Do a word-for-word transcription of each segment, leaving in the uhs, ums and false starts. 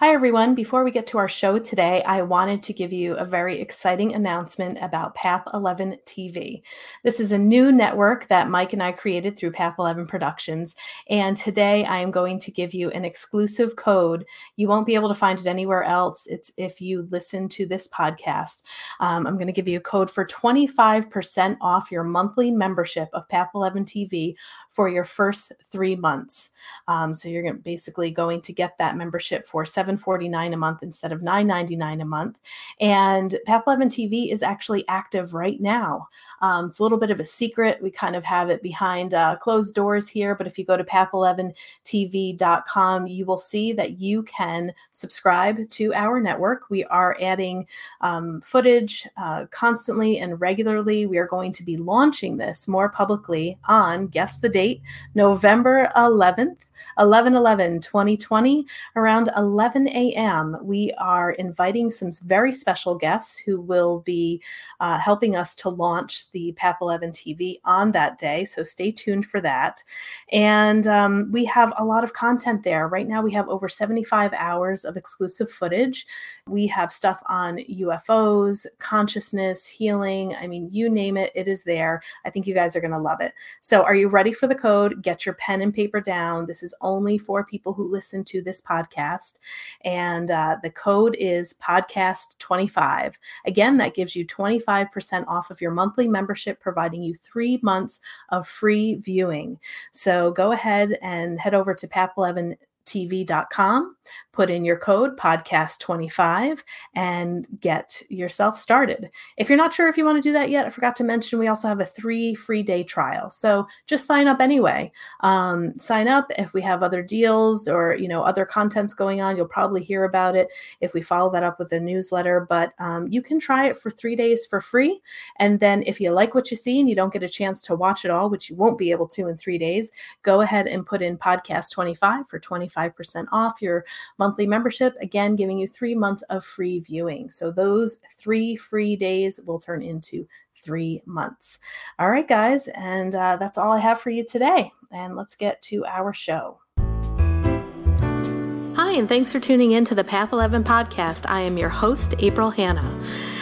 Hi, everyone. Before we get to our show today, I wanted to give you a very exciting announcement about Path eleven T V. This is a new network that Mike and I created through Path eleven Productions. And today I am going to give you an exclusive code. You won't be able to find it anywhere else. It's if you listen to this podcast. Um, I'm going to give you a code for twenty-five percent off your monthly membership of Path eleven T V for your first three months. Um, so you're basically going to get that membership for seven forty-nine a month instead of nine ninety-nine a month. And Path eleven T V is actually active right now. Um, it's a little bit of a secret. We kind of have it behind uh, closed doors here, but if you go to path eleven t v dot com, you will see that you can subscribe to our network. We are adding um, footage uh, constantly and regularly. We are going to be launching this more publicly on, guess the date, November eleventh, eleven eleven twenty twenty, around eleven a.m. We are inviting some very special guests who will be uh, helping us to launch the Path eleven T V on that day. So stay tuned for that. And um, we have a lot of content there. Right now we have over seventy-five hours of exclusive footage. We have stuff on U F Os, consciousness, healing. I mean, you name it, it is there. I think you guys are going to love it. So are you ready for the code? Get your pen and paper down. This is only for people who listen to this podcast. And uh, the code is podcast twenty-five. Again, that gives you twenty-five percent off of your monthly membership, providing you three months of free viewing. So go ahead and head over to path eleven t v dot com, put in your code podcast twenty-five, and get yourself started. If you're not sure if you want to do that yet, I forgot to mention we also have a three free day trial. So just sign up anyway. Um, sign up. If we have other deals or, you know, other contents going on, you'll probably hear about it if we follow that up with a newsletter. But um, you can try it for three days for free. And then if you like what you see and you don't get a chance to watch it all, which you won't be able to in three days, go ahead and put in podcast twenty-five for twenty-five percent off your monthly membership, again, giving you three months of free viewing. So those three free days will turn into three months. All right, guys. And uh, that's all I have for you today. And let's get to our show. Hi, and thanks for tuning in to the Path eleven podcast. I am your host, April Hanna.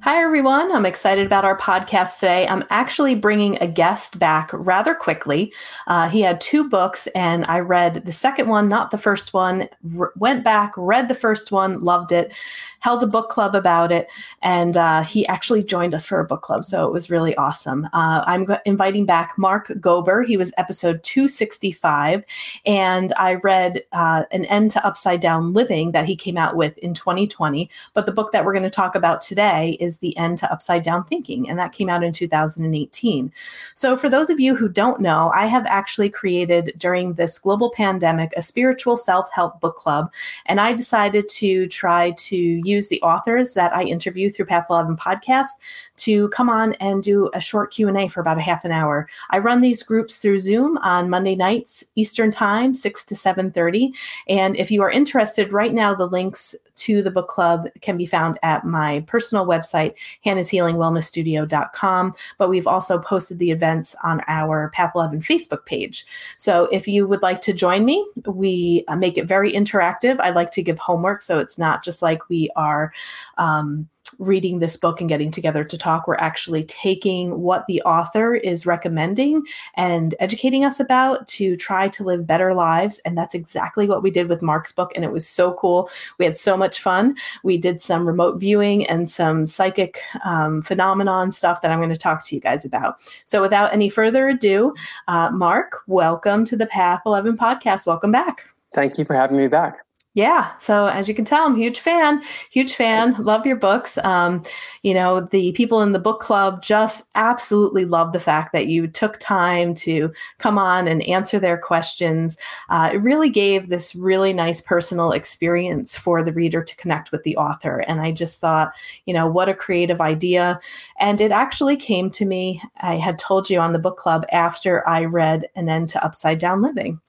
Hi, everyone. I'm excited about our podcast today. I'm actually bringing a guest back rather quickly. Uh, he had two books, and I read the second one, not the first one, R- went back, read the first one, loved it, held a book club about it, and uh, he actually joined us for a book club, so it was really awesome. Uh, I'm g- inviting back Mark Gober. He was episode two sixty-five, and I read uh, An End to Upside Down Living that he came out with in twenty twenty, but the book that we're going to talk about today is The End to Upside Down Thinking, and that came out in two thousand eighteen. So for those of you who don't know, I have actually created during this global pandemic a spiritual self-help book club, and I decided to try to use the authors that I interview through Path eleven podcast to come on and do a short Q and A for about a half an hour. I run these groups through Zoom on Monday nights Eastern Time, six to seven thirty, and if you are interested right now, the links to the book club can be found at my personal website, Hannah's Healing Wellness Studio dot com. But we've also posted the events on our Path eleven Facebook page. So if you would like to join me, we make it very interactive. I like to give homework, so it's not just like we are um, reading this book and getting together to talk. We're actually taking what the author is recommending and educating us about to try to live better lives. And that's exactly what we did with Mark's book. And it was so cool. We had so much fun. We did some remote viewing and some psychic um, phenomenon stuff that I'm going to talk to you guys about. So without any further ado, uh, Mark, welcome to the Path eleven podcast. Welcome back. Thank you for having me back. Yeah. So as you can tell, I'm a huge fan, huge fan. Love your books. Um, you know, the people in the book club just absolutely love the fact that you took time to come on and answer their questions. Uh, it really gave this really nice personal experience for the reader to connect with the author. And I just thought, you know, what a creative idea. And it actually came to me, I had told you, on the book club after I read An End to Upside Down Living.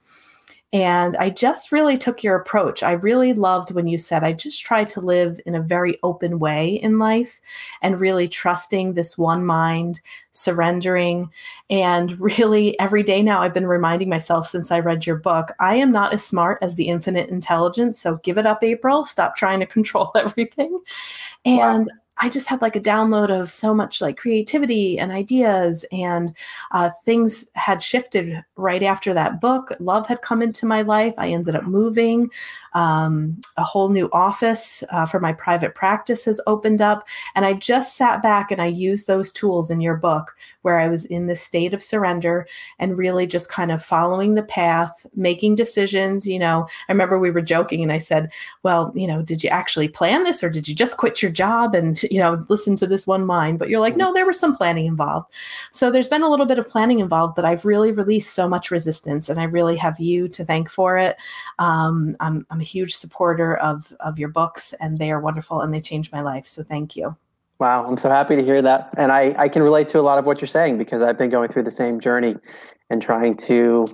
And I just really took your approach. I really loved when you said, I just try to live in a very open way in life and really trusting this one mind, surrendering. And really every day now I've been reminding myself since I read your book, I am not as smart as the infinite intelligence. So give it up, April. Stop trying to control everything. And wow. I just had like a download of so much like creativity and ideas, and uh, things had shifted right after that book. Love had come into my life. I ended up moving. Um, a whole new office uh, for my private practice has opened up. And I just sat back and I used those tools in your book where I was in this state of surrender and really just kind of following the path, making decisions. You know, I remember we were joking and I said, well, you know, did you actually plan this or did you just quit your job and, you know, listen to this one mind? But you're like, no, there was some planning involved. So there's been a little bit of planning involved, but I've really released so much resistance, and I really have you to thank for it. Um, I'm, I'm a huge supporter of, of your books, and they are wonderful and they changed my life. So thank you. Wow. I'm so happy to hear that. And I, I can relate to a lot of what you're saying because I've been going through the same journey and trying to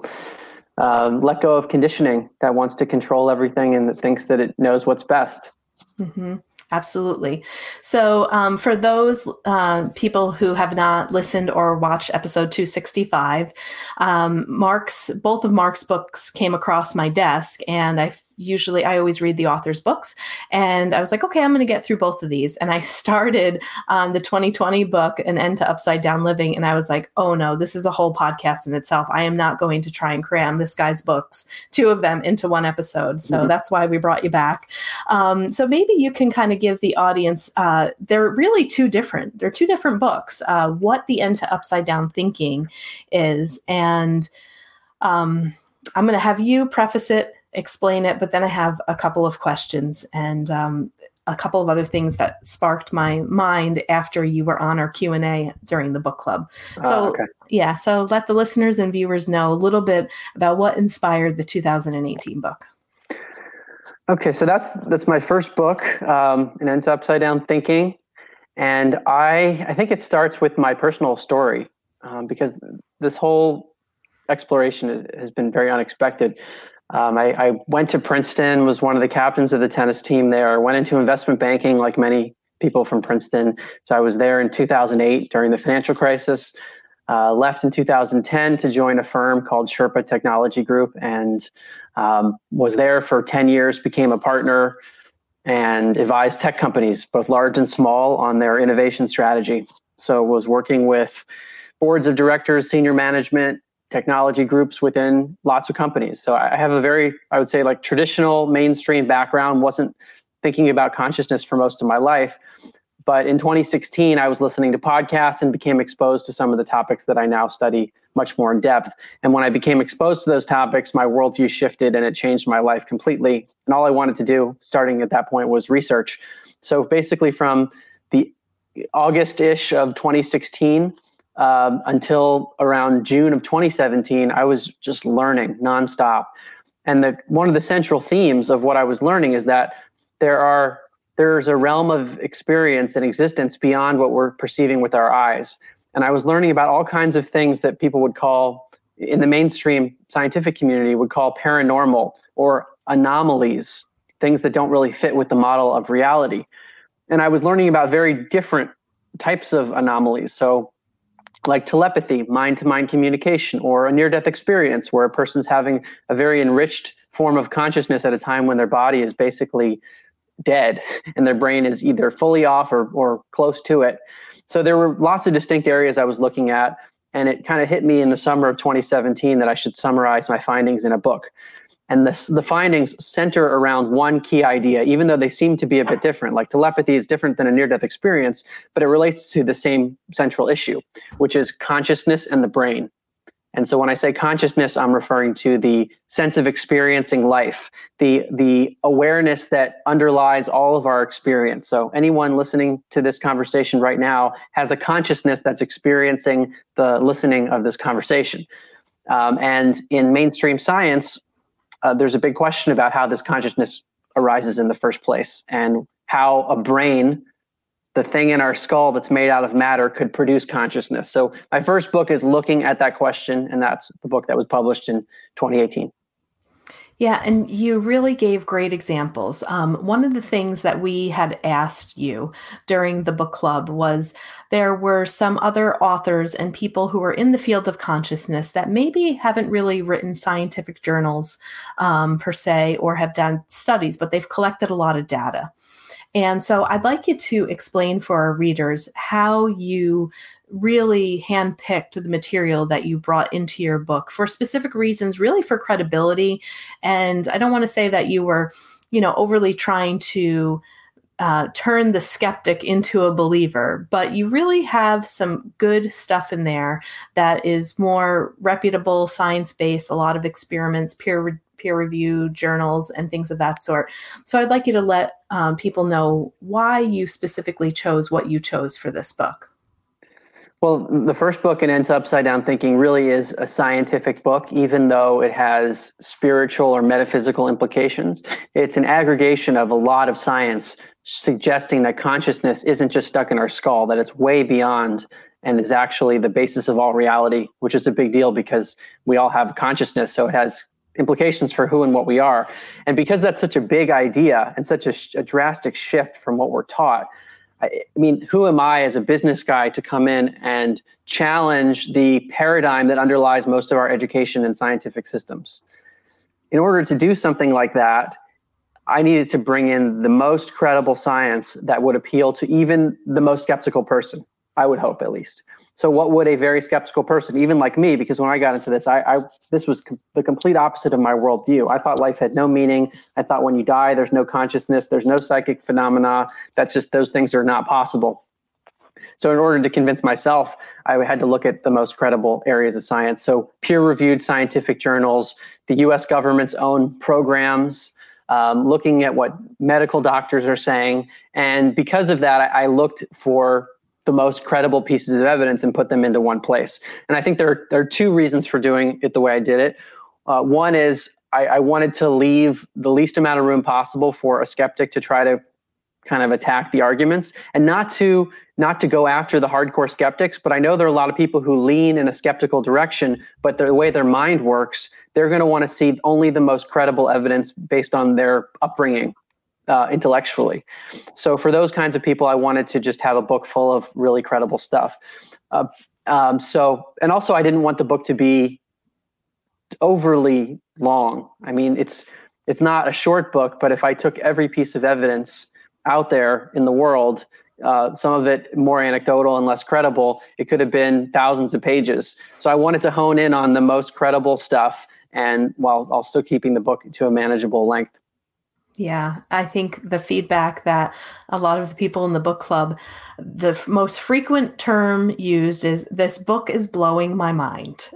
um, let go of conditioning that wants to control everything and that thinks that it knows what's best. Mm-hmm. Absolutely. So um, for those uh, people who have not listened or watched episode two sixty-five, um, Mark's, both of Mark's books came across my desk, and I usually, I always read the author's books, and I was like, okay, I'm going to get through both of these. And I started on um, the twenty twenty book, An End to Upside Down Living. And I was like, oh no, this is a whole podcast in itself. I am not going to try and cram this guy's books, two of them, into one episode. So mm-hmm. That's why we brought you back. Um, so maybe you can kind of give the audience, uh, they're really two different, they're two different books, uh, what the End to Upside Down Thinking is. And um, I'm going to have you preface it, explain it, but then I have a couple of questions and um, a couple of other things that sparked my mind after you were on our Q and A during the book club. So uh, okay. yeah, so let the listeners and viewers know a little bit about what inspired the two thousand eighteen book. Okay, so that's that's my first book, um, An End to Upside Down Thinking. And I, I think it starts with my personal story um, because this whole exploration has been very unexpected. Um, I, I went to Princeton, was one of the captains of the tennis team there, went into investment banking like many people from Princeton. So I was there in two thousand eight during the financial crisis, uh, left in two thousand ten to join a firm called Sherpa Technology Group, and um, was there for ten years, became a partner and advised tech companies, both large and small, on their innovation strategy. So was working with boards of directors, senior management, technology groups within lots of companies. So I have a very, I would say, like traditional mainstream background, wasn't thinking about consciousness for most of my life. But in twenty sixteen, I was listening to podcasts and became exposed to some of the topics that I now study much more in depth. And when I became exposed to those topics, my worldview shifted and it changed my life completely. And all I wanted to do, starting at that point, was research. So basically from the August-ish of twenty sixteen, Um, until around June of twenty seventeen, I was just learning nonstop. And the, one of the central themes of what I was learning is that there are there's a realm of experience and existence beyond what we're perceiving with our eyes. And I was learning about all kinds of things that people would call, in the mainstream scientific community, would call paranormal or anomalies, things that don't really fit with the model of reality. And I was learning about very different types of anomalies. So like telepathy, mind-to-mind communication, or a near-death experience where a person's having a very enriched form of consciousness at a time when their body is basically dead and their brain is either fully off or, or close to it. So there were lots of distinct areas I was looking at, and it kind of hit me in the summer of twenty seventeen that I should summarize my findings in a book. And this, the findings center around one key idea, even though they seem to be a bit different. Like telepathy is different than a near-death experience, but it relates to the same central issue, which is consciousness and the brain. And so when I say consciousness, I'm referring to the sense of experiencing life, the the awareness that underlies all of our experience. So anyone listening to this conversation right now has a consciousness that's experiencing the listening of this conversation. Um, and in mainstream science, uh, there's a big question about how this consciousness arises in the first place and how a brain, the thing in our skull that's made out of matter, could produce consciousness. So my first book is looking at that question, and that's the book that was published in twenty eighteen. Yeah, and you really gave great examples. Um, one of the things that we had asked you during the book club was there were some other authors and people who are in the field of consciousness that maybe haven't really written scientific journals um, per se, or have done studies, but they've collected a lot of data. And so I'd like you to explain for our readers how you really handpicked the material that you brought into your book for specific reasons, really for credibility. And I don't want to say that you were, you know, overly trying to uh, turn the skeptic into a believer, but you really have some good stuff in there that is more reputable, science-based, a lot of experiments, peer re- peer review journals and things of that sort. So I'd like you to let um, people know why you specifically chose what you chose for this book. Well, the first book, An End to Upside Down Thinking, really is a scientific book, even though it has spiritual or metaphysical implications. It's an aggregation of a lot of science suggesting that consciousness isn't just stuck in our skull, that it's way beyond and is actually the basis of all reality, which is a big deal because we all have consciousness, so it has implications for who and what we are. And because that's such a big idea and such a, sh- a drastic shift from what we're taught, I, I mean, who am I as a business guy to come in and challenge the paradigm that underlies most of our education and scientific systems? In order to do something like that, I needed to bring in the most credible science that would appeal to even the most skeptical person, I would hope at least. So what would a very skeptical person, even like me, because when I got into this, I, I this was com- the complete opposite of my worldview. I thought life had no meaning. I thought when you die, there's no consciousness, there's no psychic phenomena. That's just, those things are not possible. So in order to convince myself, I had to look at the most credible areas of science. So peer-reviewed scientific journals, the U S government's own programs, um, looking at what medical doctors are saying. And because of that, I, I looked for the most credible pieces of evidence and put them into one place. And I think there are, there are two reasons for doing it the way I did it. Uh, one is I, I wanted to leave the least amount of room possible for a skeptic to try to kind of attack the arguments, and not to not to go after the hardcore skeptics. But I know there are a lot of people who lean in a skeptical direction, but the way their mind works, they're going to want to see only the most credible evidence based on their upbringing. Uh, intellectually. So for those kinds of people, I wanted to just have a book full of really credible stuff. Uh, um, so, and also I didn't want the book to be overly long. I mean, it's, it's not a short book, but if I took every piece of evidence out there in the world, uh, some of it more anecdotal and less credible, it could have been thousands of pages. So I wanted to hone in on the most credible stuff, and while, while still keeping the book to a manageable length. Yeah, I think the feedback that a lot of the people in the book club, the f- most frequent term used is, this book is blowing my mind,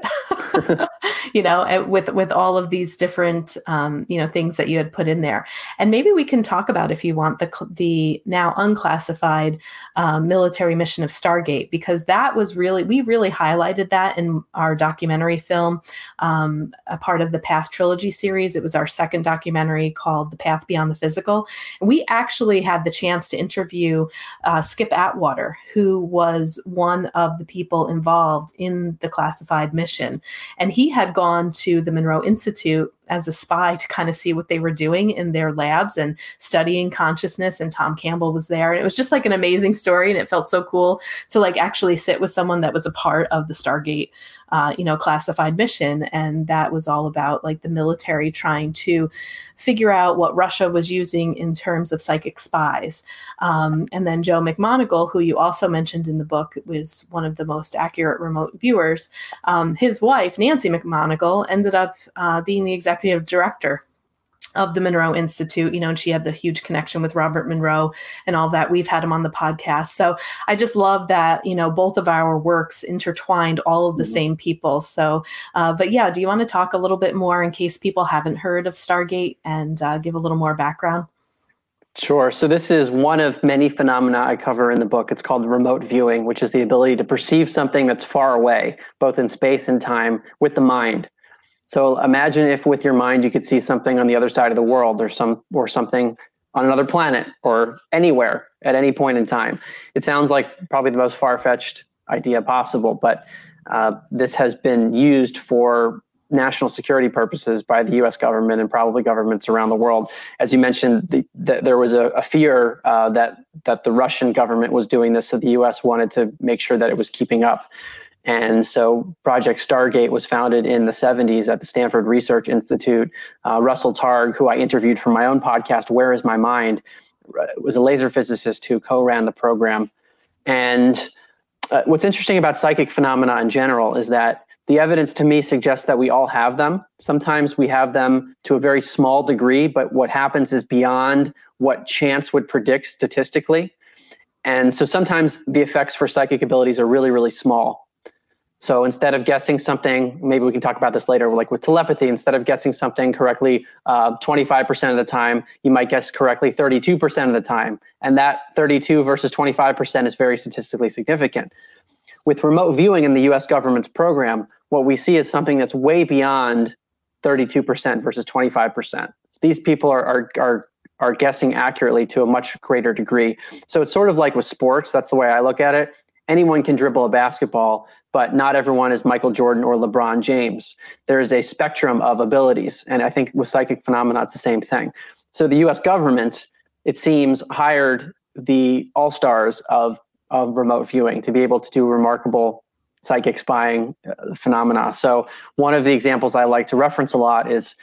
you know, with, with all of these different, um, you know, things that you had put in there. And maybe we can talk about, if you want, the, the now unclassified uh, military mission of Stargate, because that was really, we really highlighted that in our documentary film, um, a part of the Path trilogy series. It was our second documentary called The Path Beyond the Physical. We actually had the chance to interview uh, Skip Atwater, who was one of the people involved in the classified mission. And he had gone to the Monroe Institute as a spy to kind of see what they were doing in their labs and studying consciousness. And Tom Campbell was there. And it was just like an amazing story. And it felt so cool to like actually sit with someone that was a part of the Stargate, uh, you know, classified mission. And that was all about like the military trying to figure out what Russia was using in terms of psychic spies. Um, and then Joe McMoneagle, who you also mentioned in the book, was one of the most accurate remote viewers. Um, his wife, Nancy McMoneagle, ended up uh, being the executive director of the Monroe Institute, you know, and she had the huge connection with Robert Monroe and all that. We've had him on the podcast. So I just love that, you know, both of our works intertwined all of the mm-hmm. same people. So, uh, but yeah, do you want to talk a little bit more in case people haven't heard of Stargate and uh, give a little more background? Sure. So this is one of many phenomena I cover in the book. It's called remote viewing, which is the ability to perceive something that's far away, both in space and time, with the mind. So imagine if with your mind you could see something on the other side of the world or some or something on another planet or anywhere at any point in time. It sounds like probably the most far-fetched idea possible, but uh, this has been used for national security purposes by the U S government and probably governments around the world. As you mentioned, the, the, there was a, a fear uh, that that the Russian government was doing this, so the U S wanted to make sure that it was keeping up. And so Project Stargate was founded in the seventies at the Stanford Research Institute. Uh, Russell Targ, who I interviewed for my own podcast, Where Is My Mind, was a laser physicist who co-ran the program. And uh, what's interesting about psychic phenomena in general is that the evidence to me suggests that we all have them. Sometimes we have them to a very small degree, but what happens is beyond what chance would predict statistically. And so sometimes the effects for psychic abilities are really, really small. So instead of guessing something, maybe we can talk about this later, like with telepathy, instead of guessing something correctly uh, twenty-five percent of the time, you might guess correctly thirty-two percent of the time. And that thirty-two versus twenty-five percent is very statistically significant. With remote viewing in the U S government's program, what we see is something that's way beyond thirty-two percent versus twenty-five percent. So these people are, are, are, are guessing accurately to a much greater degree. So it's sort of like with sports. That's the way I look at it. Anyone can dribble a basketball, but not everyone is Michael Jordan or LeBron James. There is a spectrum of abilities, and I think with psychic phenomena, it's the same thing. So the U S government, it seems, hired the all-stars of, of remote viewing to be able to do remarkable psychic spying uh, phenomena. So one of the examples I like to reference a lot is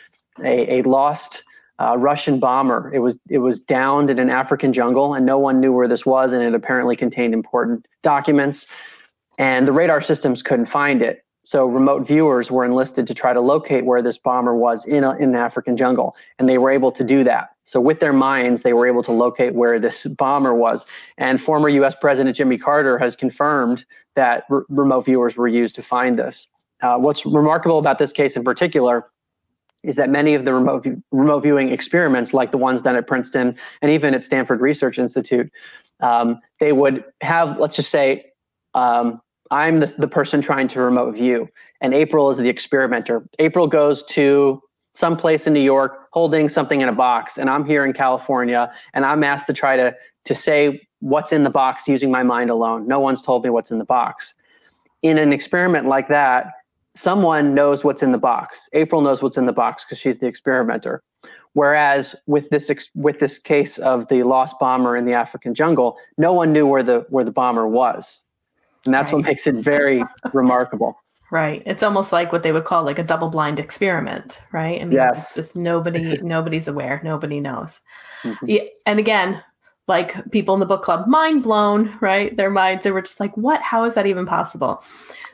a, a lost uh, Russian bomber. It was, it was downed in an African jungle, and no one knew where this was, and it apparently contained important documents. And the radar systems couldn't find it. So remote viewers were enlisted to try to locate where this bomber was in, a, in an African jungle. And they were able to do that. So with their minds, they were able to locate where this bomber was. And former U S President Jimmy Carter has confirmed that re- remote viewers were used to find this. Uh, what's remarkable about this case in particular is that many of the remote, remote viewing experiments, like the ones done at Princeton and even at Stanford Research Institute, um, they would have, let's just say, um, I'm the, the person trying to remote view, and April is the experimenter. April goes to someplace in New York holding something in a box, and I'm here in California, and I'm asked to try to, to say what's in the box using my mind alone. No one's told me what's in the box. In an experiment like that, someone knows what's in the box. April knows what's in the box because she's the experimenter. Whereas with this ex- with this case of the lost bomber in the African jungle, no one knew where the where the bomber was. And that's right. What makes it very remarkable. Right. It's almost like what they would call like a double blind experiment, right? I mean, yes. It's just nobody, nobody's aware. Nobody knows. Mm-hmm. Yeah, and again, like people in the book club, mind blown, right? Their minds, they were just like, what, how is that even possible?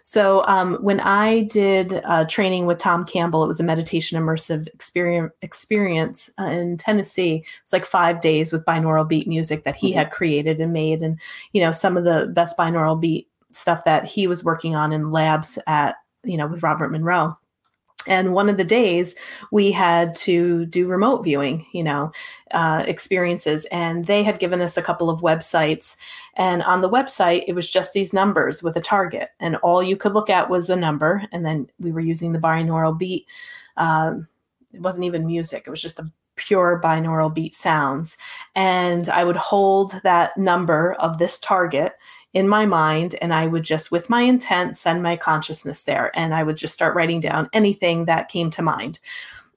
So um, when I did uh, training with Tom Campbell, it was a meditation immersive experience, experience uh, in Tennessee. It's like five days with binaural beat music that he mm-hmm. had created and made. And, you know, some of the best binaural beat stuff that he was working on in labs at, you know, with Robert Monroe. And one of the days we had to do remote viewing, you know, uh, experiences. And they had given us a couple of websites. And on the website, it was just these numbers with a target. And all you could look at was the number. And then we were using the binaural beat. Uh, it wasn't even music. It was just the pure binaural beat sounds. And I would hold that number of this target in my mind, and I would just, with my intent, send my consciousness there. And I would just start writing down anything that came to mind.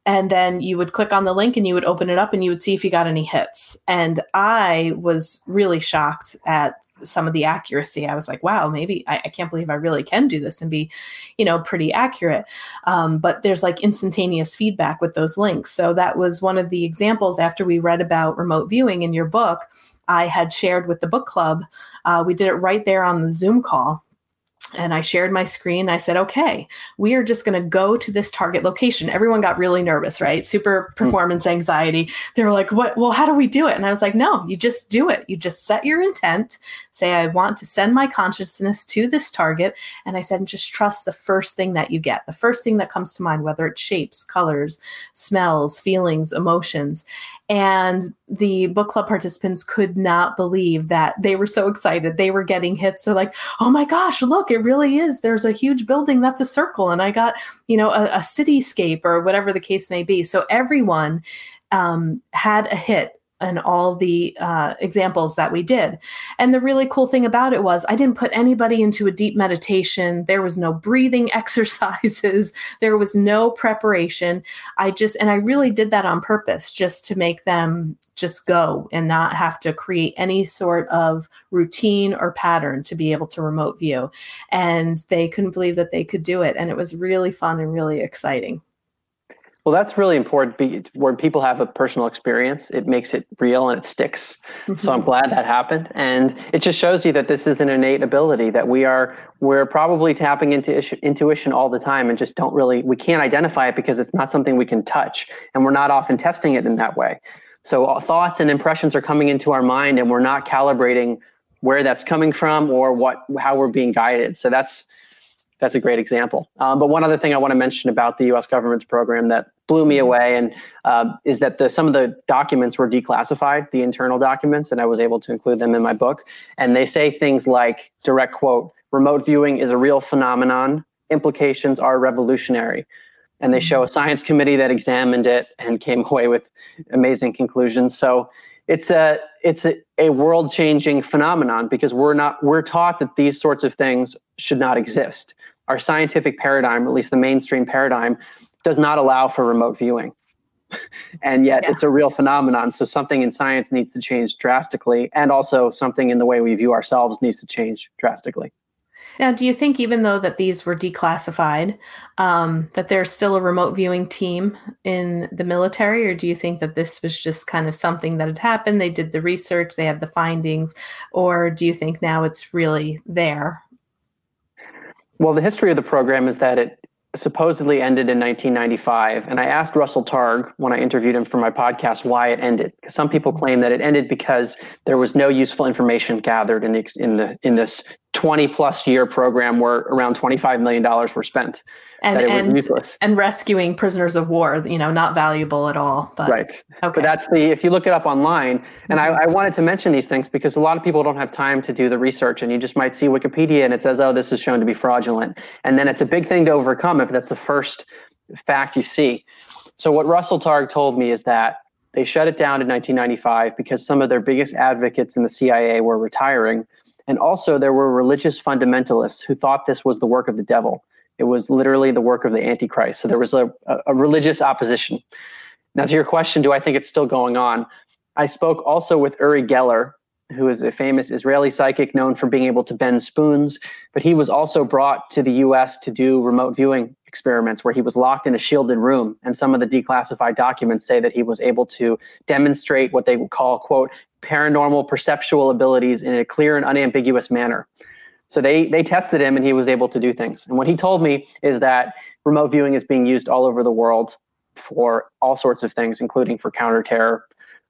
And then you would click on the link and you would open it up and you would see if you got any hits. And I was really shocked at some of the accuracy. I was like, wow, maybe I, I can't believe I really can do this and be, you know, pretty accurate. Um, but there's like instantaneous feedback with those links. So that was one of the examples after we read about remote viewing in your book, I had shared with the book club. Uh, we did it right there on the Zoom call. And I shared my screen. I said, okay, we are just going to go to this target location. Everyone got really nervous, right? Super performance anxiety. They were like, what? Well, how do we do it? And I was like, no, you just do it. You just set your intent. Say, I want to send my consciousness to this target. And I said, and just trust the first thing that you get, the first thing that comes to mind, whether it's shapes, colors, smells, feelings, emotions. And the book club participants could not believe that. They were so excited. They were getting hits. They're like, oh my gosh, look, it really is. There's a huge building that's a circle. And I got, you know, a, a cityscape or whatever the case may be. So everyone um, had a hit in all the uh, examples that we did. And the really cool thing about it was I didn't put anybody into a deep meditation. There was no breathing exercises. There was no preparation. I just, and I really did that on purpose just to make them just go and not have to create any sort of routine or pattern to be able to remote view. And they couldn't believe that they could do it. And it was really fun and really exciting. Well, that's really important. When people have a personal experience, it makes it real and it sticks. Mm-hmm. So I'm glad that happened. And it just shows you that this is an innate ability that we are, we're probably tapping into ish, intuition all the time and just don't really, we can't identify it because it's not something we can touch and we're not often testing it in that way. So thoughts and impressions are coming into our mind and we're not calibrating where that's coming from or what, how we're being guided. So that's, That's a great example. Um, but one other thing I want to mention about the U S government's program that blew me away and uh, is that the, some of the documents were declassified, the internal documents, and I was able to include them in my book. And they say things like, direct quote, remote viewing is a real phenomenon. Implications are revolutionary. And they show a science committee that examined it and came away with amazing conclusions. So it's a it's a, a world-changing phenomenon because we're not we're taught that these sorts of things should not exist. Our scientific paradigm, at least the mainstream paradigm, does not allow for remote viewing, and yet yeah. It's a real phenomenon. So something in science needs to change drastically, and also something in the way we view ourselves needs to change drastically. Now, do you think even though that these were declassified, um, that there's still a remote viewing team in the military? Or do you think that this was just kind of something that had happened? They did the research, they had the findings, or do you think now it's really there? Well, the history of the program is that it supposedly ended in nineteen ninety-five. And I asked Russell Targ when I interviewed him for my podcast why it ended. Because some people claim that it ended because there was no useful information gathered in the in the in this twenty plus year program where around twenty-five million dollars were spent. And and, and rescuing prisoners of war, you know, not valuable at all. But right. Okay. But that's the, if you look it up online, and mm-hmm. I, I wanted to mention these things because a lot of people don't have time to do the research and you just might see Wikipedia and it says, oh, this is shown to be fraudulent. And then it's a big thing to overcome if that's the first fact you see. So what Russell Targ told me is that they shut it down in nineteen ninety-five because some of their biggest advocates in the C I A were retiring. And also there were religious fundamentalists who thought this was the work of the devil. It was literally the work of the Antichrist. So there was a, a religious opposition. Now to your question, do I think it's still going on? I spoke also with Uri Geller, who is a famous Israeli psychic known for being able to bend spoons, but he was also brought to the U S to do remote viewing experiments where he was locked in a shielded room. And some of the declassified documents say that he was able to demonstrate what they would call, quote, paranormal perceptual abilities in a clear and unambiguous manner. So they they tested him and he was able to do things. And what he told me is that remote viewing is being used all over the world for all sorts of things, including for counterterror.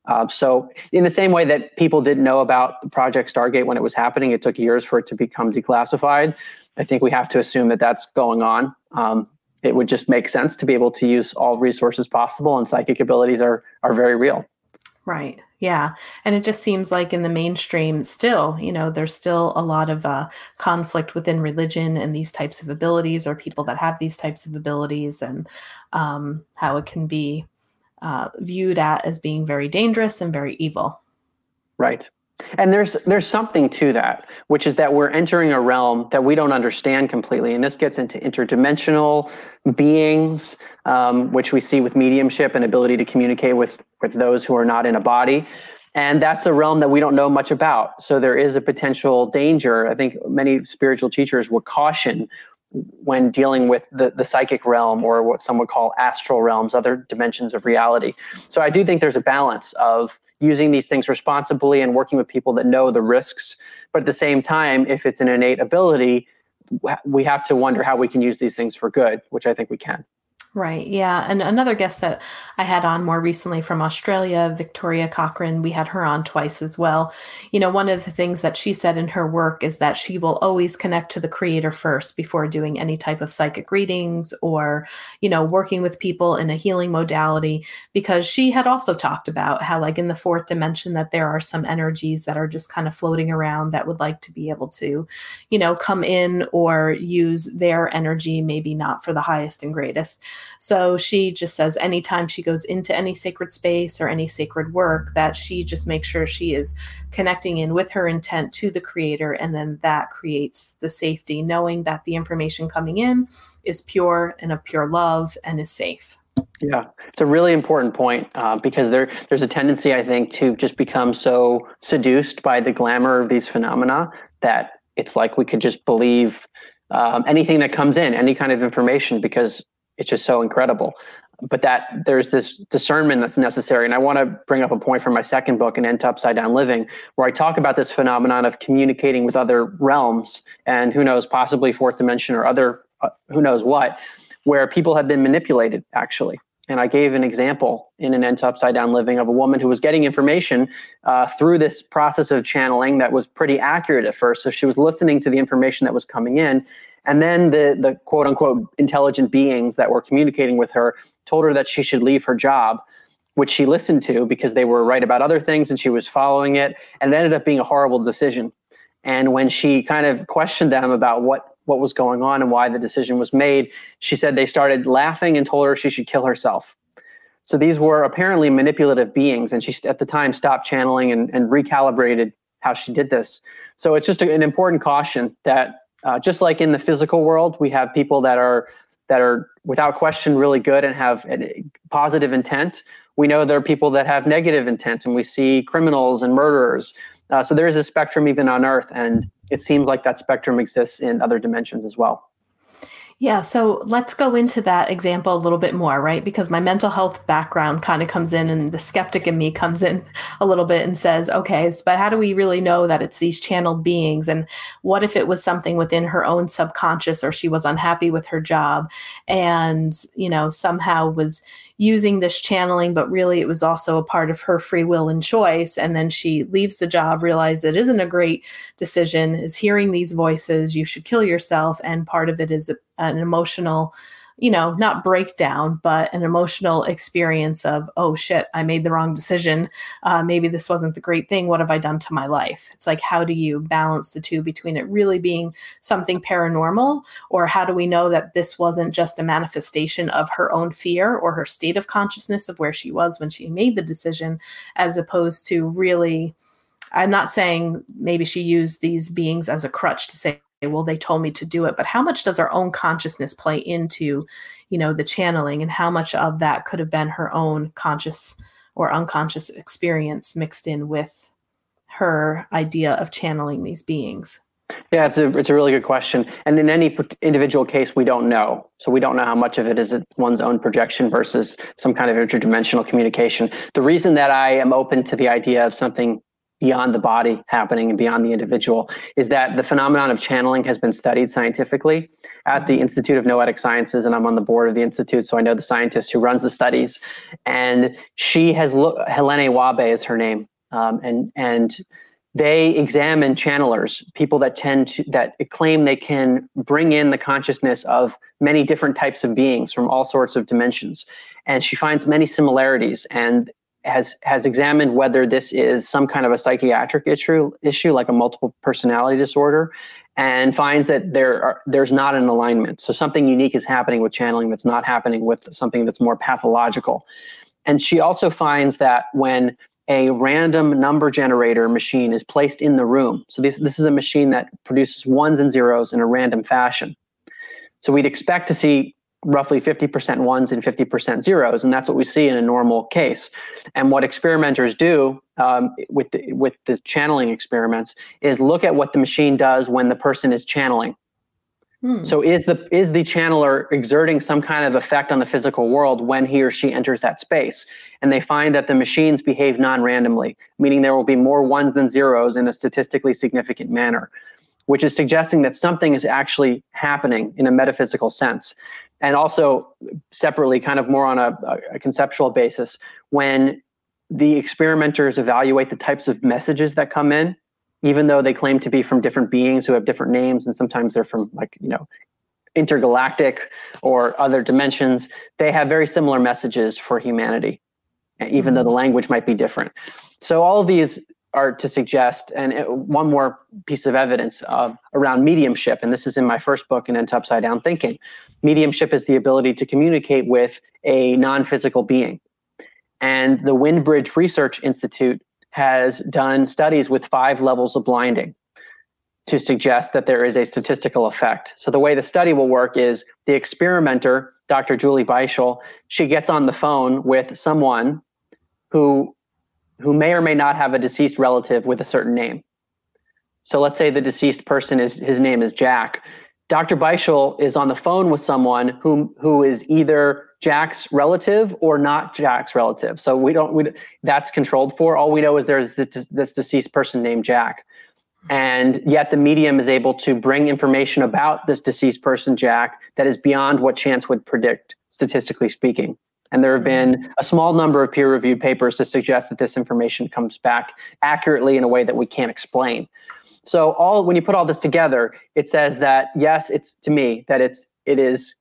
Uh, so in the same way that people didn't know about Project Stargate when it was happening, it took years for it to become declassified. I think we have to assume that that's going on. Um, it would just make sense to be able to use all resources possible, and psychic abilities are are very real. Right. Yeah. And it just seems like in the mainstream still, you know, there's still a lot of uh, conflict within religion and these types of abilities or people that have these types of abilities and um, how it can be uh, viewed at as being very dangerous and very evil. Right. And there's there's something to that, which is that we're entering a realm that we don't understand completely. And this gets into interdimensional beings, um, which we see with mediumship and ability to communicate with with those who are not in a body. And that's a realm that we don't know much about. So there is a potential danger. I think many spiritual teachers would caution when dealing with the, the psychic realm or what some would call astral realms, other dimensions of reality. So I do think there's a balance of using these things responsibly and working with people that know the risks. But at the same time, if it's an innate ability, we have to wonder how we can use these things for good, which I think we can. Right. Yeah. And another guest that I had on more recently from Australia, Victoria Cochran, we had her on twice as well. You know, one of the things that she said in her work is that she will always connect to the creator first before doing any type of psychic readings or, you know, working with people in a healing modality, because she had also talked about how, like, in the fourth dimension, that there are some energies that are just kind of floating around that would like to be able to, you know, come in or use their energy, maybe not for the highest and greatest. So she just says anytime she goes into any sacred space or any sacred work, that she just makes sure she is connecting in with her intent to the creator. And then that creates the safety, knowing that the information coming in is pure and of pure love and is safe. Yeah, it's a really important point uh, because there there's a tendency, I think, to just become so seduced by the glamour of these phenomena that it's like we could just believe um, anything that comes in, any kind of information, because it's just so incredible. But that there's this discernment that's necessary. And I want to bring up a point from my second book, An End to Upside Down Living, where I talk about this phenomenon of communicating with other realms and who knows, possibly fourth dimension or other, uh, who knows what, where people have been manipulated, actually. And I gave an example in An End to Upside Down Living of a woman who was getting information uh, through this process of channeling that was pretty accurate at first. So she was listening to the information that was coming in. And then the, the quote unquote intelligent beings that were communicating with her told her that she should leave her job, which she listened to because they were right about other things and she was following it. And it ended up being a horrible decision. And when she kind of questioned them about what what was going on and why the decision was made, she said they started laughing and told her she should kill herself. So these were apparently manipulative beings, and she at the time stopped channeling and, and recalibrated how she did this. So it's just a, an important caution that uh, just like in the physical world, we have people that are that are without question really good and have a positive intent. We know there are people that have negative intent, and we see criminals and murderers. Uh, so there is a spectrum even on Earth, and it seems like that spectrum exists in other dimensions as well. Yeah. So let's go into that example a little bit more, right? Because my mental health background kind of comes in, and the skeptic in me comes in a little bit and says, okay, but how do we really know that it's these channeled beings? And what if it was something within her own subconscious, or she was unhappy with her job and, you know, somehow was using this channeling, but really it was also a part of her free will and choice. And then she leaves the job, realizes it isn't a great decision, is hearing these voices, you should kill yourself. And part of it is a, an emotional, you know, not breakdown, but an emotional experience of, oh shit, I made the wrong decision. Uh, maybe this wasn't the great thing. What have I done to my life? It's like, how do you balance the two between it really being something paranormal, or how do we know that this wasn't just a manifestation of her own fear or her state of consciousness of where she was when she made the decision, as opposed to really, I'm not saying maybe she used these beings as a crutch to say, well, they told me to do it, but how much does our own consciousness play into, you know, the channeling, and how much of that could have been her own conscious or unconscious experience mixed in with her idea of channeling these beings? Yeah, it's a it's a really good question. And in any individual case, we don't know. So we don't know how much of it is one's own projection versus some kind of interdimensional communication. The reason that I am open to the idea of something beyond the body happening and beyond the individual is that the phenomenon of channeling has been studied scientifically at the Institute of Noetic Sciences, and I'm on the board of the Institute, so I know the scientist who runs the studies. And she has looked, Helene Wabe is her name, um, and and they examine channelers, people that tend to, that claim they can bring in the consciousness of many different types of beings from all sorts of dimensions. And she finds many similarities, and has has examined whether this is some kind of a psychiatric issue, issue like a multiple personality disorder, and finds that there are, there's not an alignment. So something unique is happening with channeling that's not happening with something that's more pathological. And she also finds that when a random number generator machine is placed in the room, so this, this is a machine that produces ones and zeros in a random fashion. So we'd expect to see roughly fifty percent ones and fifty percent zeros, and that's what we see in a normal case. And what experimenters do um, with the, with the channeling experiments is look at what the machine does when the person is channeling. Hmm. So is the is the channeler exerting some kind of effect on the physical world when he or she enters that space? And they find that the machines behave non-randomly, meaning there will be more ones than zeros in a statistically significant manner. which is suggesting that something is actually happening in a metaphysical sense. And also separately, kind of more on a, a conceptual basis, when the experimenters evaluate the types of messages that come in, even though they claim to be from different beings who have different names, and sometimes they're from, like, you know, intergalactic or other dimensions, they have very similar messages for humanity, even though the language might be different. So all of these are to suggest, and one more piece of evidence uh, around mediumship, and this is in my first book, An End to Upside Down Thinking. Mediumship is the ability to communicate with a non-physical being. And the Windbridge Research Institute has done studies with five levels of blinding to suggest that there is a statistical effect. So the way the study will work is the experimenter, Doctor Julie Beischel, she gets on the phone with someone who who may or may not have a deceased relative with a certain name. So let's say the deceased person is, his name is Jack. Doctor Beischel is on the phone with someone who, who is either Jack's relative or not Jack's relative. So we don't, we, that's controlled for. All we know is there's this, this deceased person named Jack. And yet the medium is able to bring information about this deceased person, Jack, that is beyond what chance would predict, statistically speaking. And there have been a small number of peer-reviewed papers to suggest that this information comes back accurately in a way that we can't explain. So all when you put all this together, it says that, yes, it's to me that it's it is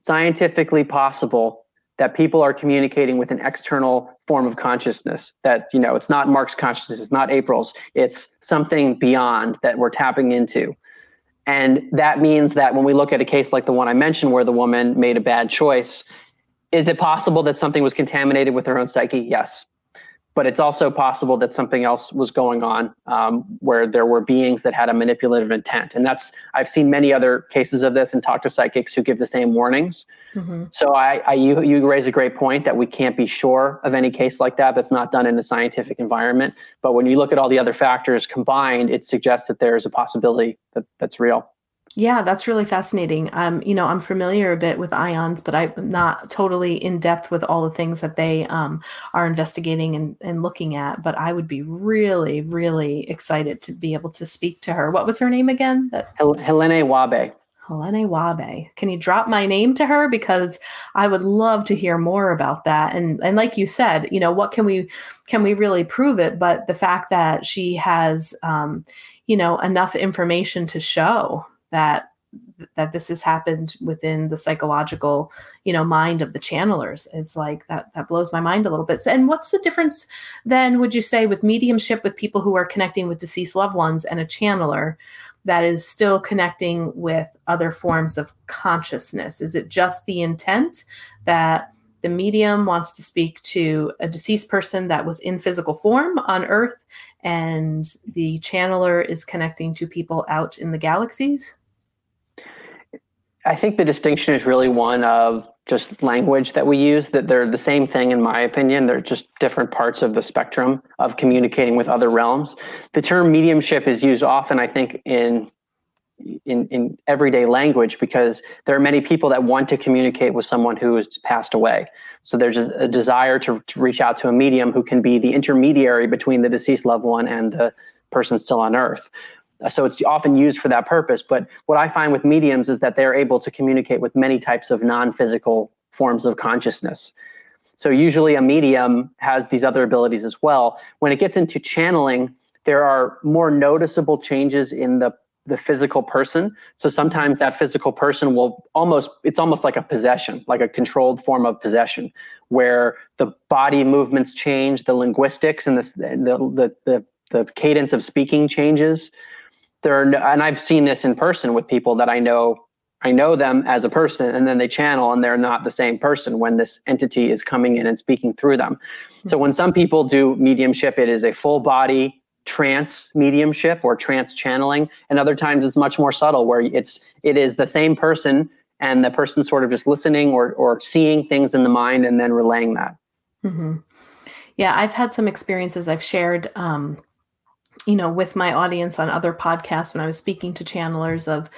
scientifically possible that people are communicating with an external form of consciousness, that, you know, it's not Mark's consciousness, it's not April's, it's something beyond that we're tapping into. And that means that when we look at a case like the one I mentioned where the woman made a bad choice, is it possible that something was contaminated with her own psyche? Yes. But it's also possible that something else was going on um, where there were beings that had a manipulative intent. And that's, I've seen many other cases of this and talked to psychics who give the same warnings. Mm-hmm. So I, I you, you raise a great point that we can't be sure of any case like that that's not done in a scientific environment. But when you look at all the other factors combined, it suggests that there is a possibility that that's real. Yeah, that's really fascinating. Um, you know, I'm familiar a bit with ions, but I'm not totally in depth with all the things that they um, are investigating and, and looking at, but I would be really, really excited to be able to speak to her. What was her name again? That- Hel- Helene Wabe. Helene Wabe. Can you drop my name to her? Because I would love to hear more about that. And and like you said, you know, what can we, can we really prove it? But the fact that she has, um, you know, enough information to show that that this has happened within the psychological, you know, mind of the channelers is like, that, that blows my mind a little bit. So, and what's the difference then, would you say, with mediumship with people who are connecting with deceased loved ones and a channeler that is still connecting with other forms of consciousness? Is it just the intent that the medium wants to speak to a deceased person that was in physical form on Earth, and the channeler is connecting to people out in the galaxies? I think the distinction is really one of just language that we use, that they're the same thing, in my opinion. They're just different parts of the spectrum of communicating with other realms. The term mediumship is used often, I think, in in in everyday language because there are many people that want to communicate with someone who has passed away. So there's a desire to, to reach out to a medium who can be the intermediary between the deceased loved one and the person still on Earth. So it's often used for that purpose. But what I find with mediums is that they're able to communicate with many types of non-physical forms of consciousness. So usually a medium has these other abilities as well. When it gets into channeling, there are more noticeable changes in the the physical person. So sometimes that physical person will almost, it's almost like a possession, like a controlled form of possession, where the body movements change, the linguistics and the the the, the, the cadence of speaking changes. There are no, and I've seen this in person with people that I know, I know them as a person, and then they channel and they're not the same person when this entity is coming in and speaking through them. Mm-hmm. So when some people do mediumship, it is a full body trance mediumship or trance channeling, and other times it's much more subtle where it's it is the same person and the person sort of just listening or or seeing things in the mind and then relaying that. Mm-hmm. Yeah, I've had some experiences I've shared um you know with my audience on other podcasts when I was speaking to channelers of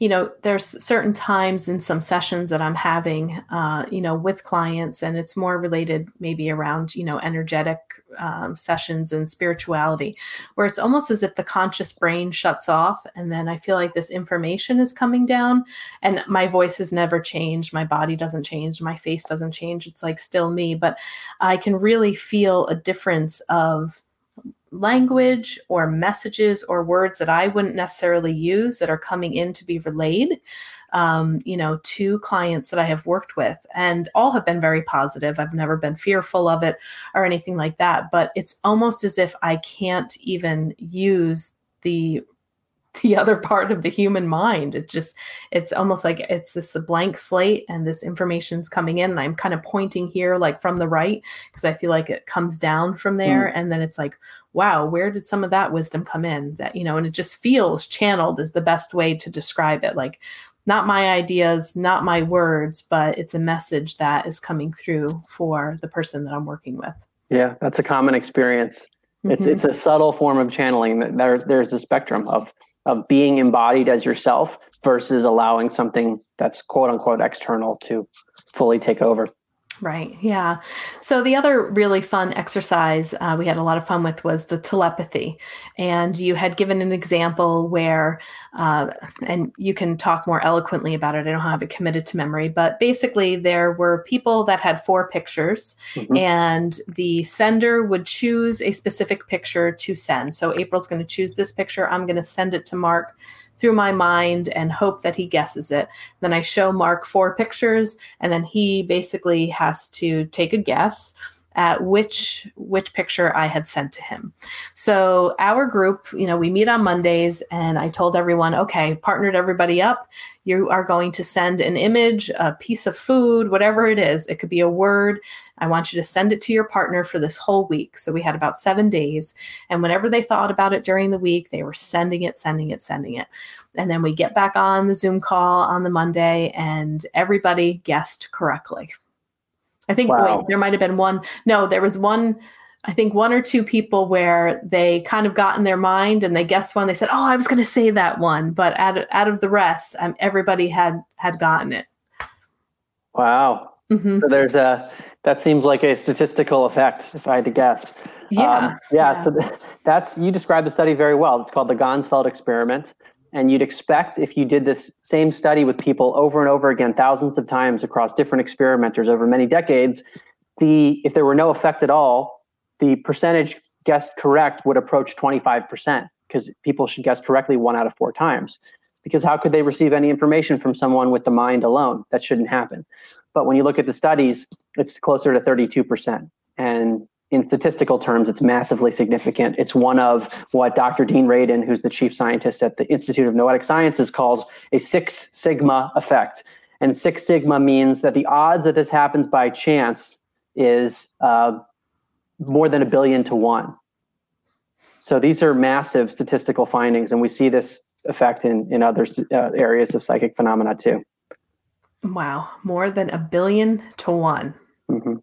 you know, there's certain times in some sessions that I'm having, uh, you know, with clients, and it's more related maybe around, you know, energetic um, sessions and spirituality, where it's almost as if the conscious brain shuts off. And then I feel like this information is coming down and my voice has never changed. My body doesn't change. My face doesn't change. It's like still me, but I can really feel a difference of language or messages or words that I wouldn't necessarily use that are coming in to be relayed, um, you know, to clients that I have worked with, and all have been very positive. I've never been fearful of it or anything like that, but it's almost as if I can't even use the the other part of the human mind. It just, it's almost like it's this blank slate and this information's coming in, and I'm kind of pointing here, like from the right, because I feel like it comes down from there. Mm. And then it's like, wow, where did some of that wisdom come in that, you know, and it just feels channeled is the best way to describe it. Like not my ideas, not my words, but it's a message that is coming through for the person that I'm working with. Yeah. That's a common experience. Mm-hmm. It's, it's a subtle form of channeling. There's, there's a spectrum of, of being embodied as yourself versus allowing something that's quote unquote external to fully take over. Right. Yeah. So the other really fun exercise uh, we had a lot of fun with was the telepathy. And you had given an example where, uh, and you can talk more eloquently about it. I don't have it committed to memory, but basically there were people that had four pictures, mm-hmm. and the sender would choose a specific picture to send. So April's going to choose this picture. I'm going to send it to Mark through my mind and hope that he guesses it. Then I show Mark four pictures, and then he basically has to take a guess at which which picture I had sent to him. So our group, you know, we meet on Mondays, and I told everyone, okay, partnered everybody up. You are going to send an image, a piece of food, whatever it is. It could be a word. I want you to send it to your partner for this whole week. So we had about seven days. And whenever they thought about it during the week, they were sending it, sending it, sending it. And then we get back on the Zoom call on the Monday, and everybody guessed correctly. I think wow. wait, there might have been one. No, there was one, I think one or two people where they kind of got in their mind and they guessed one. They said, oh, I was going to say that one. But out of, out of the rest, um, everybody had had gotten it. Wow. Mm-hmm. So there's a, that seems like a statistical effect, if I had to guess. Yeah. Um, yeah, yeah. So th- that's, you described the study very well. It's called the Gonzfeld experiment. And you'd expect if you did this same study with people over and over again, thousands of times across different experimenters over many decades, the if there were no effect at all, the percentage guessed correct would approach twenty-five percent, because people should guess correctly one out of four times. Because how could they receive any information from someone with the mind alone? That shouldn't happen. But when you look at the studies, it's closer to thirty-two percent. And in statistical terms, it's massively significant. It's one of what Doctor Dean Radin, who's the chief scientist at the Institute of Noetic Sciences, calls a Six Sigma effect. And Six Sigma means that the odds that this happens by chance is uh, more than a billion to one. So these are massive statistical findings, and we see this effect in, in other uh, areas of psychic phenomena too. Wow. More than a billion to one. Mm-hmm.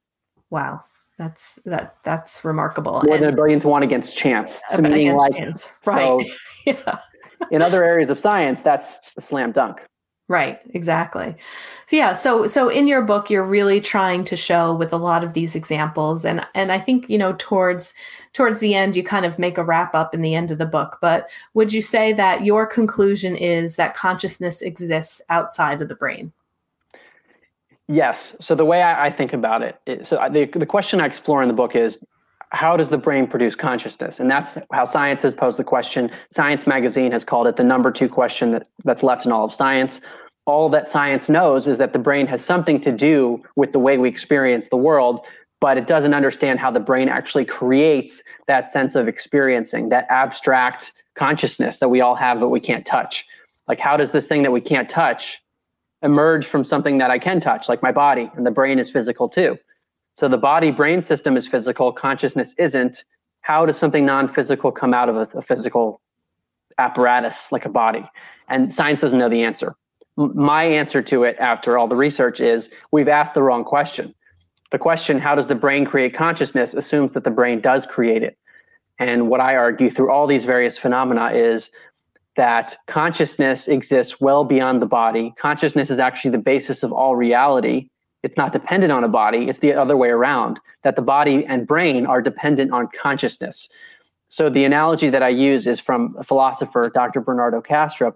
Wow. That's, that, that's remarkable. More and, than a billion to one against chance. So meaning like, chance. Right. So yeah. In other areas of science, that's a slam dunk. Right. Exactly. So, yeah. So, so in your book, you're really trying to show with a lot of these examples. And, and I think, you know, towards, towards the end, you kind of make a wrap up in the end of the book, but would you say that your conclusion is that consciousness exists outside of the brain? Yes. So the way I, I think about it, it so the, the question I explore in the book is, how does the brain produce consciousness? And that's how science has posed the question. Science magazine has called it the number two question that, that's left in all of science. All that science knows is that the brain has something to do with the way we experience the world, but it doesn't understand how the brain actually creates that sense of experiencing, that abstract consciousness that we all have but we can't touch. Like, how does this thing that we can't touch emerge from something that I can touch, like my body? And the brain is physical too. So the body-brain system is physical, consciousness isn't. How does something non-physical come out of a, a physical apparatus like a body? And science doesn't know the answer. M- my answer to it, after all the research, is we've asked the wrong question. The question, how does the brain create consciousness, assumes that the brain does create it. And what I argue through all these various phenomena is that consciousness exists well beyond the body. Consciousness is actually the basis of all reality. It's not dependent on a body. It's the other way around, that the body and brain are dependent on consciousness. So the analogy that I use is from a philosopher, Doctor Bernardo Castrup,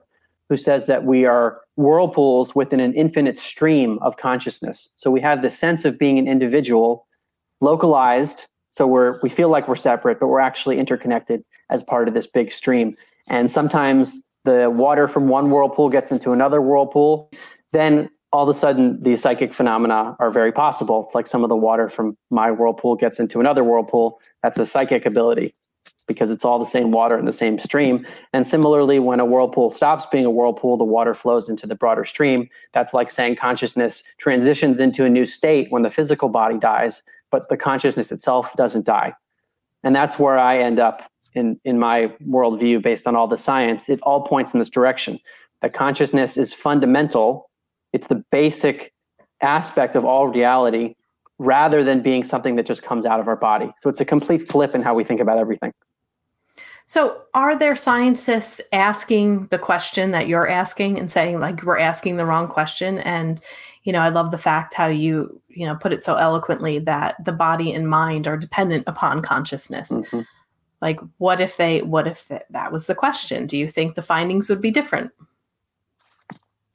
who says that we are whirlpools within an infinite stream of consciousness. So we have the sense of being an individual, localized, so we're we feel like we're separate, but we're actually interconnected as part of this big stream. And sometimes the water from one whirlpool gets into another whirlpool. Then all of a sudden, these psychic phenomena are very possible. It's like some of the water from my whirlpool gets into another whirlpool. That's a psychic ability, because it's all the same water in the same stream. And similarly, when a whirlpool stops being a whirlpool, the water flows into the broader stream. That's like saying consciousness transitions into a new state when the physical body dies, but the consciousness itself doesn't die. And that's where I end up in, in my worldview based on all the science. It all points in this direction, that consciousness is fundamental. It's the basic aspect of all reality, rather than being something that just comes out of our body. So it's a complete flip in how we think about everything. So are there scientists asking the question that you're asking and saying, like, we're asking the wrong question? And, you know, I love the fact how you, you know, put it so eloquently that the body and mind are dependent upon consciousness. Mm-hmm. Like, what if they, what if th- that was the question? Do you think the findings would be different?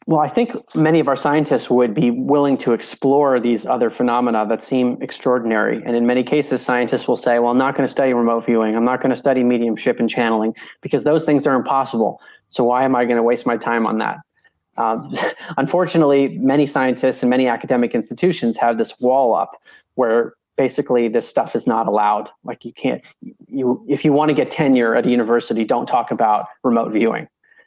Well, I think many of our scientists would be willing to explore these other phenomena that seem extraordinary. And in many cases, scientists will say, well, I'm not going to study remote viewing. I'm not going to study mediumship and channeling, because those things are impossible. So why am I going to waste my time on that? Um, unfortunately, many scientists and many academic institutions have this wall up where basically this stuff is not allowed. Like, you can't, you, if you want to get tenure at a university, don't talk about remote viewing.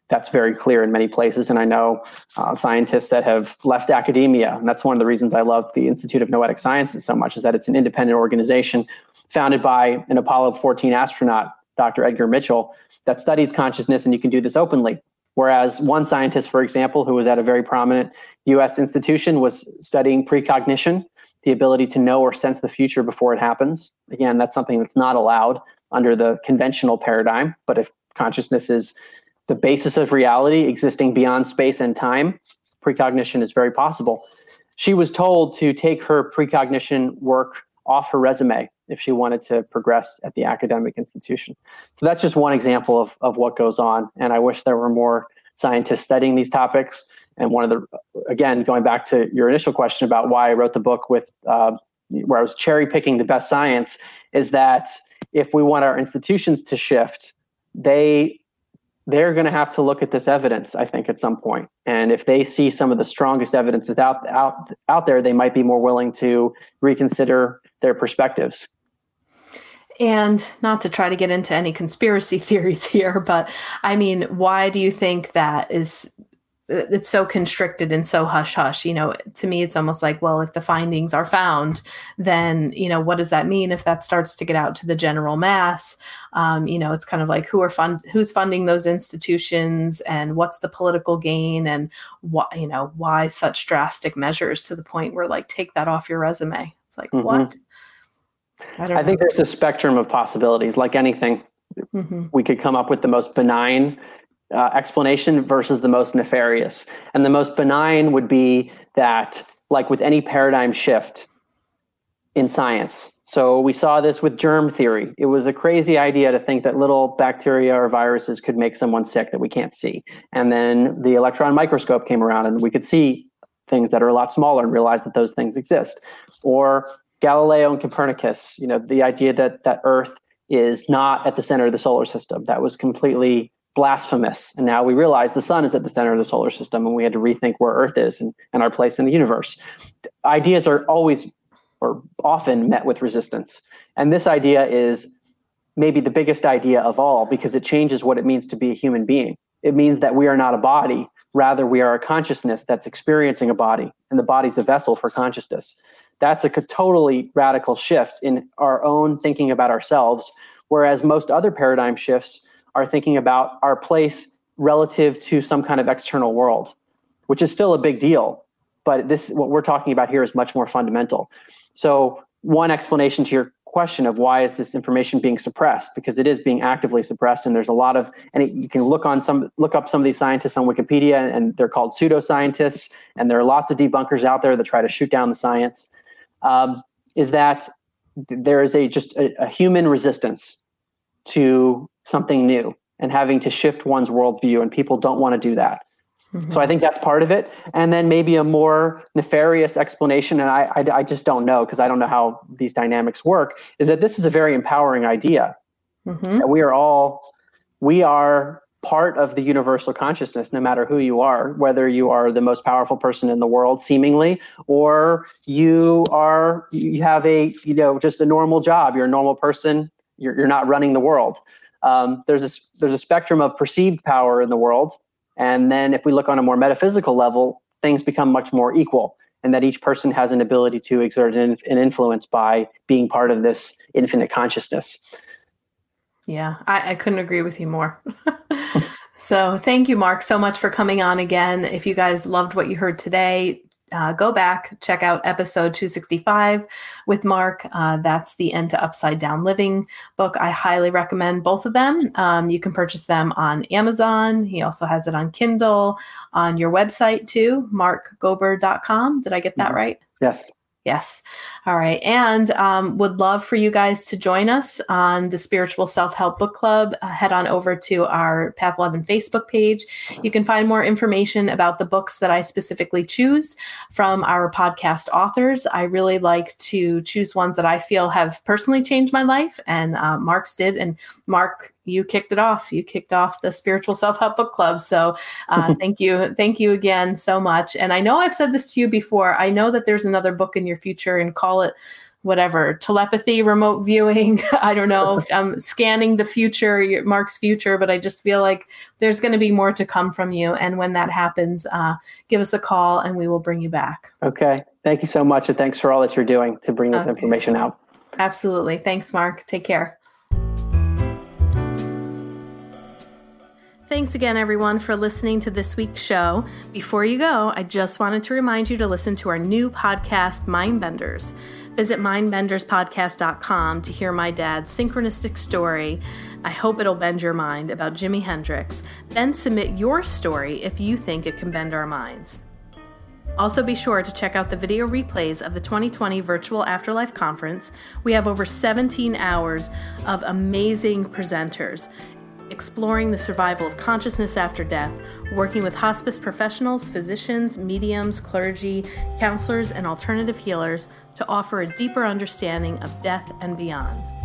That's very clear in many places. And I know uh, scientists that have left academia, and that's one of the reasons I love the Institute of Noetic Sciences so much, is that it's an independent organization founded by an Apollo fourteen astronaut, Doctor Edgar Mitchell, that studies consciousness, and you can do this openly. Whereas one scientist, for example, who was at a very prominent U S institution, was studying precognition, the ability to know or sense the future before it happens. Again, that's something that's not allowed under the conventional paradigm. But if consciousness is the basis of reality, existing beyond space and time, precognition is very possible. She was told to take her precognition work off her resume if she wanted to progress at the academic institution. So that's just one example of, of what goes on. And I wish there were more scientists studying these topics. And one of the, again, going back to your initial question about why I wrote the book with, uh, where I was cherry picking the best science, is that if we want our institutions to shift, they they're going to have to look at this evidence, I think, at some point. And if they see some of the strongest evidences out, out, out there, they might be more willing to reconsider their perspectives. And not to try to get into any conspiracy theories here, but I mean, why do you think that is, it's so constricted and so hush hush? You know, to me, it's almost like, well, if the findings are found, then, you know, what does that mean if that starts to get out to the general mass? Um, you know, it's kind of like, who are fund, who's funding those institutions, and what's the political gain, and what, you know, why such drastic measures to the point where, like, take that off your resume? It's like, mm-hmm. what? I, don't I think there's a spectrum of possibilities. Like anything, mm-hmm. we could come up with the most benign Uh, explanation versus the most nefarious. And the most benign would be that, like with any paradigm shift in science, so we saw this with germ theory. It was a crazy idea to think that little bacteria or viruses could make someone sick that we can't see. And then the electron microscope came around and we could see things that are a lot smaller and realize that those things exist. Or Galileo and Copernicus, you know, the idea that that Earth is not at the center of the solar system. That was completely blasphemous. And now we realize the sun is at the center of the solar system, and we had to rethink where Earth is and, and our place in the universe. Ideas are always or often met with resistance. And this idea is maybe the biggest idea of all, because it changes what it means to be a human being. It means that we are not a body. Rather, we are a consciousness that's experiencing a body, and the body's a vessel for consciousness. That's a totally radical shift in our own thinking about ourselves, whereas most other paradigm shifts are thinking about our place relative to some kind of external world, which is still a big deal. But this, what we're talking about here, is much more fundamental. So one explanation to your question of why is this information being suppressed, because it is being actively suppressed. And there's a lot of, and it, you can look on some, look up some of these scientists on Wikipedia, and they're called pseudoscientists. And there are lots of debunkers out there that try to shoot down the science. Um, is that there is a, just a, a human resistance to something new and having to shift one's worldview, and people don't want to do that. Mm-hmm. So I think that's part of it. And then maybe a more nefarious explanation, and I, I, I just don't know, because I don't know how these dynamics work, is that this is a very empowering idea. Mm-hmm. That we are all, we are part of the universal consciousness, no matter who you are, whether you are the most powerful person in the world, seemingly, or you are, you have a, you know, just a normal job, you're a normal person, you're, you're not running the world. Um, there's a, there's a spectrum of perceived power in the world. And then if we look on a more metaphysical level, things become much more equal, and that each person has an ability to exert an, an influence by being part of this infinite consciousness. Yeah, I, I couldn't agree with you more. So thank you, Mark, so much for coming on again. If you guys loved what you heard today, uh, go back, check out episode two sixty-five with Mark. Uh, that's the End to Upside Down Living book. I highly recommend both of them. Um, you can purchase them on Amazon. He also has it on Kindle, on your website too, mark gober dot com. Did I get that mm-hmm. right? Yes. Yes. All right. And um, would love for you guys to join us on the Spiritual Self-Help Book Club. Uh, head on over to our Path eleven Facebook page. You can find more information about the books that I specifically choose from our podcast authors. I really like to choose ones that I feel have personally changed my life, and uh, Mark's did. And Mark, you kicked it off. You kicked off the Spiritual Self-Help Book Club. So uh, thank you. Thank you again so much. And I know I've said this to you before. I know that there's another book in your future, and call it whatever, telepathy, remote viewing. I don't know. I'm scanning the future, Mark's future, but I just feel like there's going to be more to come from you. And when that happens, uh, give us a call and we will bring you back. Okay. Thank you so much. And thanks for all that you're doing to bring this okay. information out. Absolutely. Thanks, Mark. Take care. Thanks again, everyone, for listening to this week's show. Before you go, I just wanted to remind you to listen to our new podcast, Mindbenders. Visit mind benders podcast dot com to hear my dad's synchronistic story, I Hope It'll Bend Your Mind, about Jimi Hendrix. Then submit your story if you think it can bend our minds. Also, be sure to check out the video replays of the twenty twenty Virtual Afterlife Conference. We have over seventeen hours of amazing presenters, exploring the survival of consciousness after death, working with hospice professionals, physicians, mediums, clergy, counselors, and alternative healers to offer a deeper understanding of death and beyond.